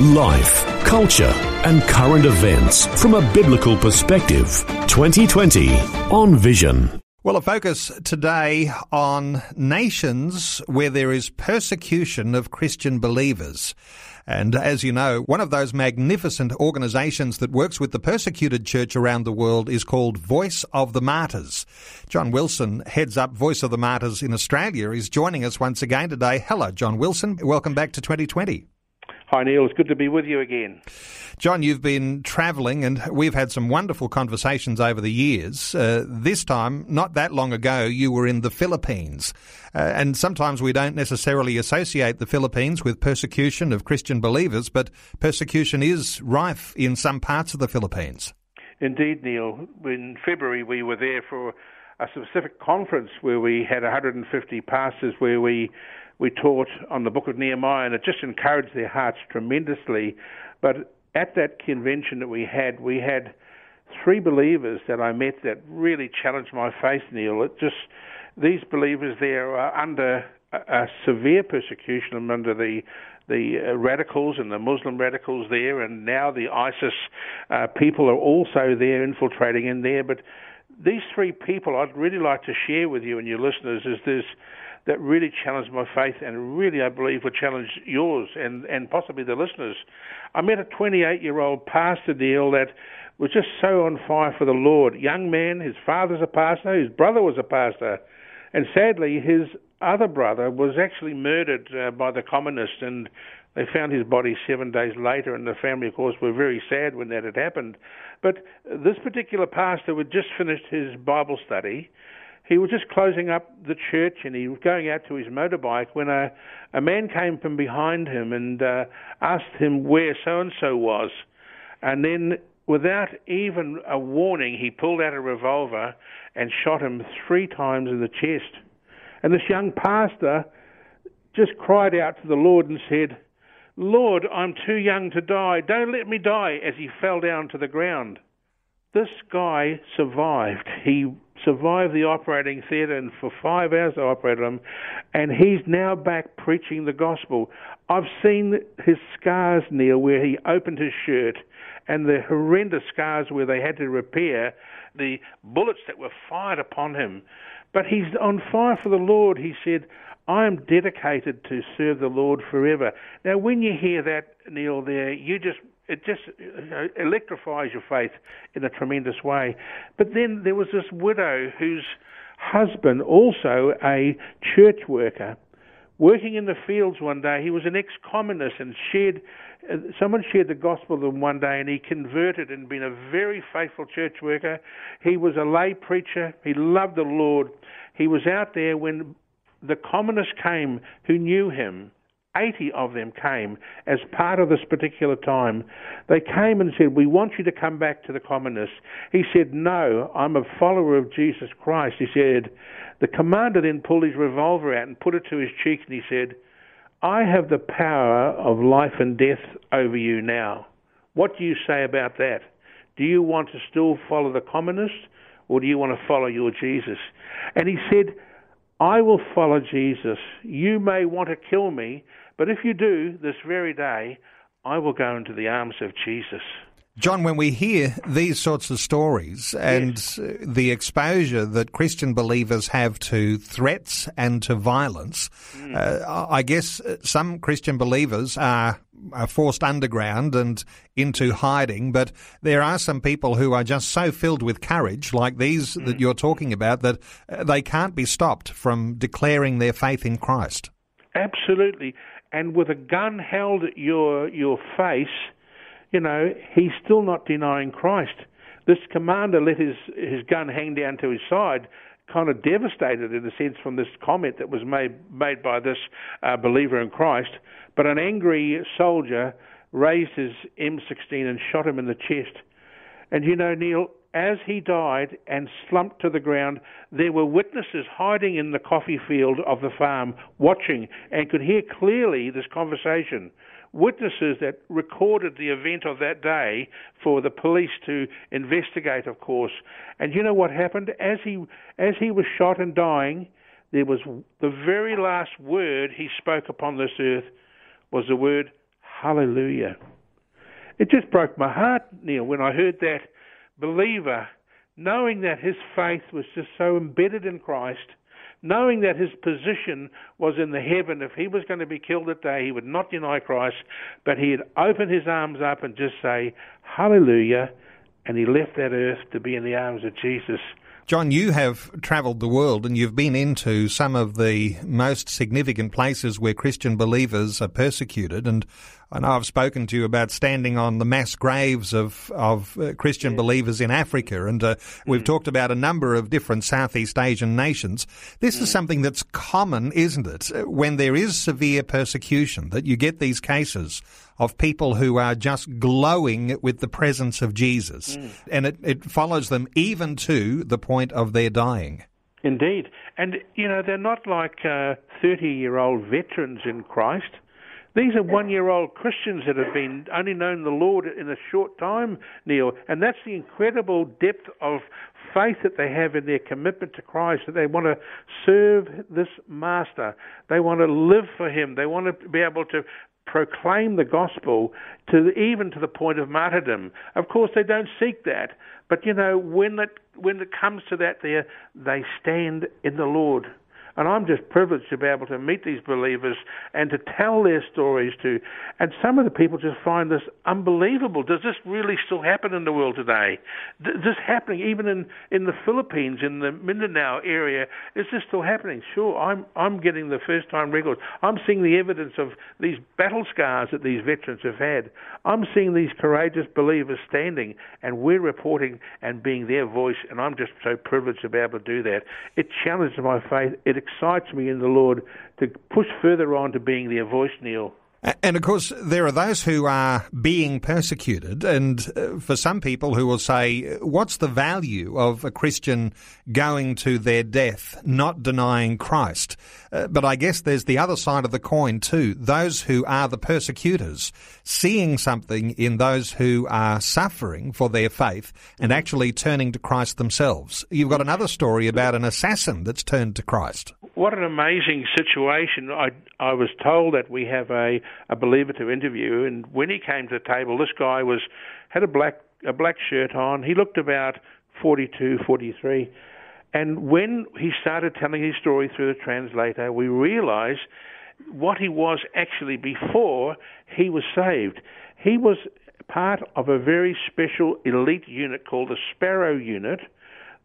Life, culture, and current events from a biblical perspective. 2020 on Vision. Well, a focus today on nations where there is persecution of Christian believers. And as you know, one of those magnificent organizations that works with the persecuted church around the world is called Voice of the Martyrs. John Wilson heads up Voice of the Martyrs in Australia. He's joining us once again today. Hello, John Wilson. Welcome back to 2020. Hi, Neil. It's good to be with you again. John, you've been travelling and we've had some wonderful conversations over the years. This time, not that long ago, you were in the Philippines. And sometimes we don't necessarily associate the Philippines with persecution of Christian believers, but persecution is rife in some parts of the Philippines. Indeed, Neil. In February, we were there for a specific conference where we had 150 pastors where we taught on the book of Nehemiah, and it just encouraged their hearts tremendously. But at that convention that we had three believers that I met that really challenged my faith, Neil. These believers there are under a severe persecution, under the radicals and the Muslim radicals there, and now the ISIS people are also there, infiltrating in there. But these three people I'd really like to share with you and your listeners is this, that really challenged my faith and really, I believe, will challenge yours and possibly the listeners. I met a 28-year-old pastor, Neil, that was just so on fire for the Lord. Young man, his father's a pastor, his brother was a pastor, and sadly his other brother was actually murdered by the communists, and they found his body 7 days later, and the family, of course, were very sad when that had happened. But this particular pastor had just finished his Bible study. He was just closing up the church, and he was going out to his motorbike when a man came from behind him and asked him where so-and-so was. And then, without even a warning, he pulled out a revolver and shot him 3 times in the chest. And this young pastor just cried out to the Lord and said, "Lord, I'm too young to die. Don't let me die," as he fell down to the ground. This guy survived. He survived the operating theatre, and for 5 hours I operated him, and he's now back preaching the gospel. I've seen his scars, Neil, where he opened his shirt, and the horrendous scars where they had to repair the bullets that were fired upon him. But he's on fire for the Lord. He said, "I am dedicated to serve the Lord forever." Now, when you hear that, Neil, there, it electrifies your faith in a tremendous way. But then there was this widow whose husband, also a church worker, working in the fields one day, he was an ex-communist, and someone shared the gospel with him one day, and he converted and been a very faithful church worker. He was a lay preacher. He loved the Lord. He was out there when the communists came who knew him. 80 of them came as part of this particular time. They came and said, "We want you to come back to the communists." He said, "No, I'm a follower of Jesus Christ." He said, the commander then pulled his revolver out and put it to his cheek, and he said, "I have the power of life and death over you now. What do you say about that? Do you want to still follow the communists, or do you want to follow your Jesus?" And he said, "I will follow Jesus. You may want to kill me, but if you do, this very day, I will go into the arms of Jesus." John, when we hear these sorts of stories and the exposure that Christian believers have to threats and to violence, I guess some Christian believers are forced underground and into hiding, but there are some people who are just so filled with courage, like these that you're talking about, that they can't be stopped from declaring their faith in Christ. Absolutely. And with a gun held at your face, you know, he's still not denying Christ. This commander let his gun hang down to his side, kind of devastated in a sense from this comment that was made by this believer in Christ. But an angry soldier raised his M16 and shot him in the chest. And you know, Neil, as he died and slumped to the ground, there were witnesses hiding in the coffee field of the farm, watching, and could hear clearly this conversation. Witnesses that recorded the event of that day for the police to investigate, of course. And you know what happened? As he was shot and dying, there was the very last word he spoke upon this earth was the word, hallelujah. It just broke my heart, Neil, when I heard that believer, knowing that his faith was just so embedded in Christ, knowing that his position was in the heaven. If he was going to be killed that day, he would not deny Christ, but he'd open his arms up and just say, hallelujah, and he left that earth to be in the arms of Jesus. John, you have travelled the world and you've been into some of the most significant places where Christian believers are persecuted. And I know I've spoken to you about standing on the mass graves of Christian believers in Africa. And we've talked about a number of different Southeast Asian nations. This is something that's common, isn't it? When there is severe persecution, that you get these cases of people who are just glowing with the presence of Jesus. And it follows them even to the point of their dying. Indeed. And, you know, they're not like 30-year-old veterans in Christ. These are one-year-old Christians that have been only known the Lord in a short time, Neil. And that's the incredible depth of faith that they have in their commitment to Christ, that they want to serve this Master. They want to live for him. They want to be able to proclaim the gospel even to the point of martyrdom. Of course, they don't seek that, but you know, when it comes to that, they stand in the Lord. And I'm just privileged to be able to meet these believers and to tell their stories to. And some of the people just find this unbelievable. Does this really still happen in the world today? This happening even in the Philippines, in the Mindanao area, is this still happening? Sure, I'm getting the first-time records. I'm seeing the evidence of these battle scars that these veterans have had. I'm seeing these courageous believers standing, and we're reporting and being their voice, and I'm just so privileged to be able to do that. It challenges my faith. It excites me in the Lord to push further on to being their voice, Neil. And of course, there are those who are being persecuted, and for some people who will say, what's the value of a Christian going to their death, not denying Christ? But I guess there's the other side of the coin too, those who are the persecutors, seeing something in those who are suffering for their faith and actually turning to Christ themselves. You've got another story about an assassin that's turned to Christ. What an amazing situation. I was told that we have a believer to interview, and when he came to the table, this guy had a black shirt on. He looked about 42, 43. And when he started telling his story through the translator, we realized what he was actually before he was saved. He was part of a very special elite unit called the Sparrow Unit,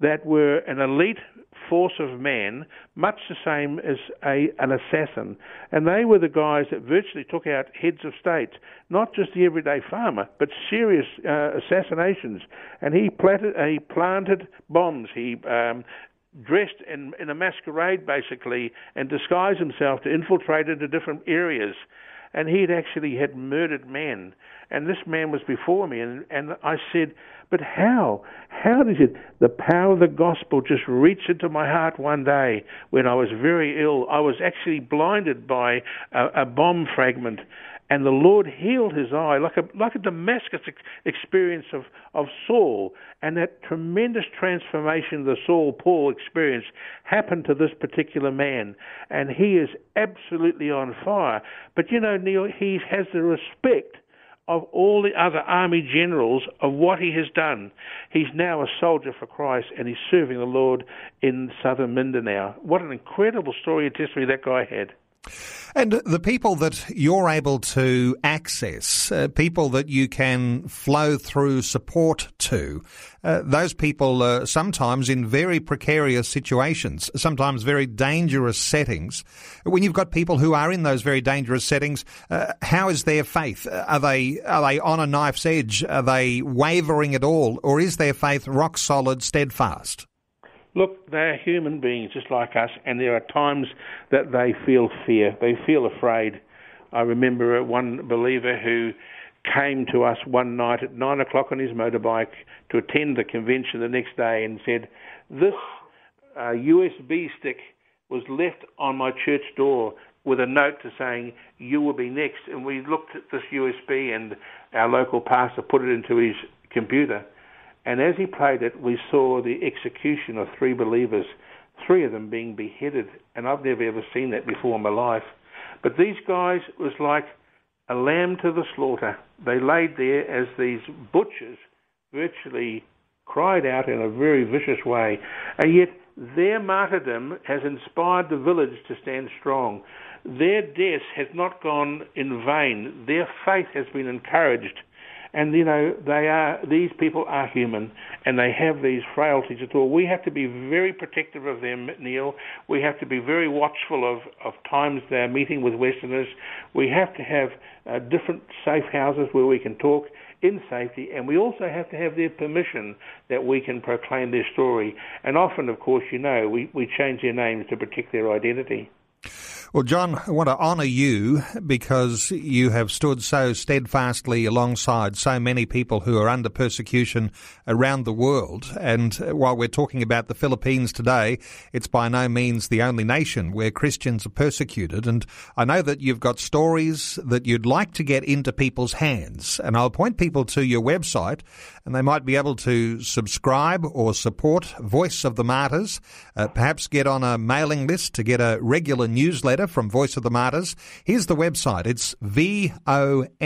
that were an elite force of men, much the same as an assassin. And they were the guys that virtually took out heads of state, not just the everyday farmer, but serious assassinations. And he planted bombs. He dressed in a masquerade, basically, and disguised himself to infiltrate into different areas. And he had murdered men. And this man was before me. And I said, but how? How did it? The power of the gospel just reached into my heart one day when I was very ill. I was actually blinded by a bomb fragment. And the Lord healed his eye, like a Damascus experience of Saul. And that tremendous transformation the Saul-Paul experience happened to this particular man. And he is absolutely on fire. But you know, Neil, he has the respect of all the other army generals of what he has done. He's now a soldier for Christ, and he's serving the Lord in southern Mindanao. What an incredible story and testimony that guy had. And the people that you're able to access, people that you can flow through support to, those people are sometimes in very precarious situations, sometimes very dangerous settings. When you've got people who are in those very dangerous settings, how is their faith? Are they on a knife's edge? Are they wavering at all? Or is their faith rock solid, steadfast? Look, they're human beings just like us, and there are times that they feel fear. They feel afraid. I remember one believer who came to us one night at 9 o'clock on his motorbike to attend the convention the next day and said, this USB stick was left on my church door with a note to saying, you will be next. And we looked at this USB and our local pastor put it into his computer. And as he played it, we saw the execution of three believers, three of them being beheaded. And I've never ever seen that before in my life. But these guys was like a lamb to the slaughter. They laid there as these butchers virtually cried out in a very vicious way. And yet their martyrdom has inspired the village to stand strong. Their death has not gone in vain. Their faith has been encouraged. And, you know, these people are human and they have these frailties at all. We have to be very protective of them, Neil. We have to be very watchful of times they're meeting with Westerners. We have to have different safe houses where we can talk in safety, and we also have to have their permission that we can proclaim their story. And often, of course, you know, we change their names to protect their identity. Well, John, I want to honour you because you have stood so steadfastly alongside so many people who are under persecution around the world. And while we're talking about the Philippines today, it's by no means the only nation where Christians are persecuted. And I know that you've got stories that you'd like to get into people's hands. And I'll point people to your website, and they might be able to subscribe or support Voice of the Martyrs, perhaps get on a mailing list to get a regular newsletter from Voice of the Martyrs. Here's the website. It's vom.com.au.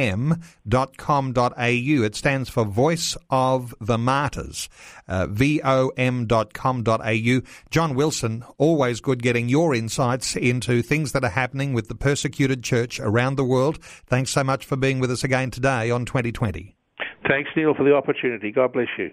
It stands for Voice of the Martyrs. Vom.com.au. John Wilson, always good getting your insights into things that are happening with the persecuted church around the world. Thanks so much for being with us again today on 2020. Thanks, Neil, for the opportunity. God bless you.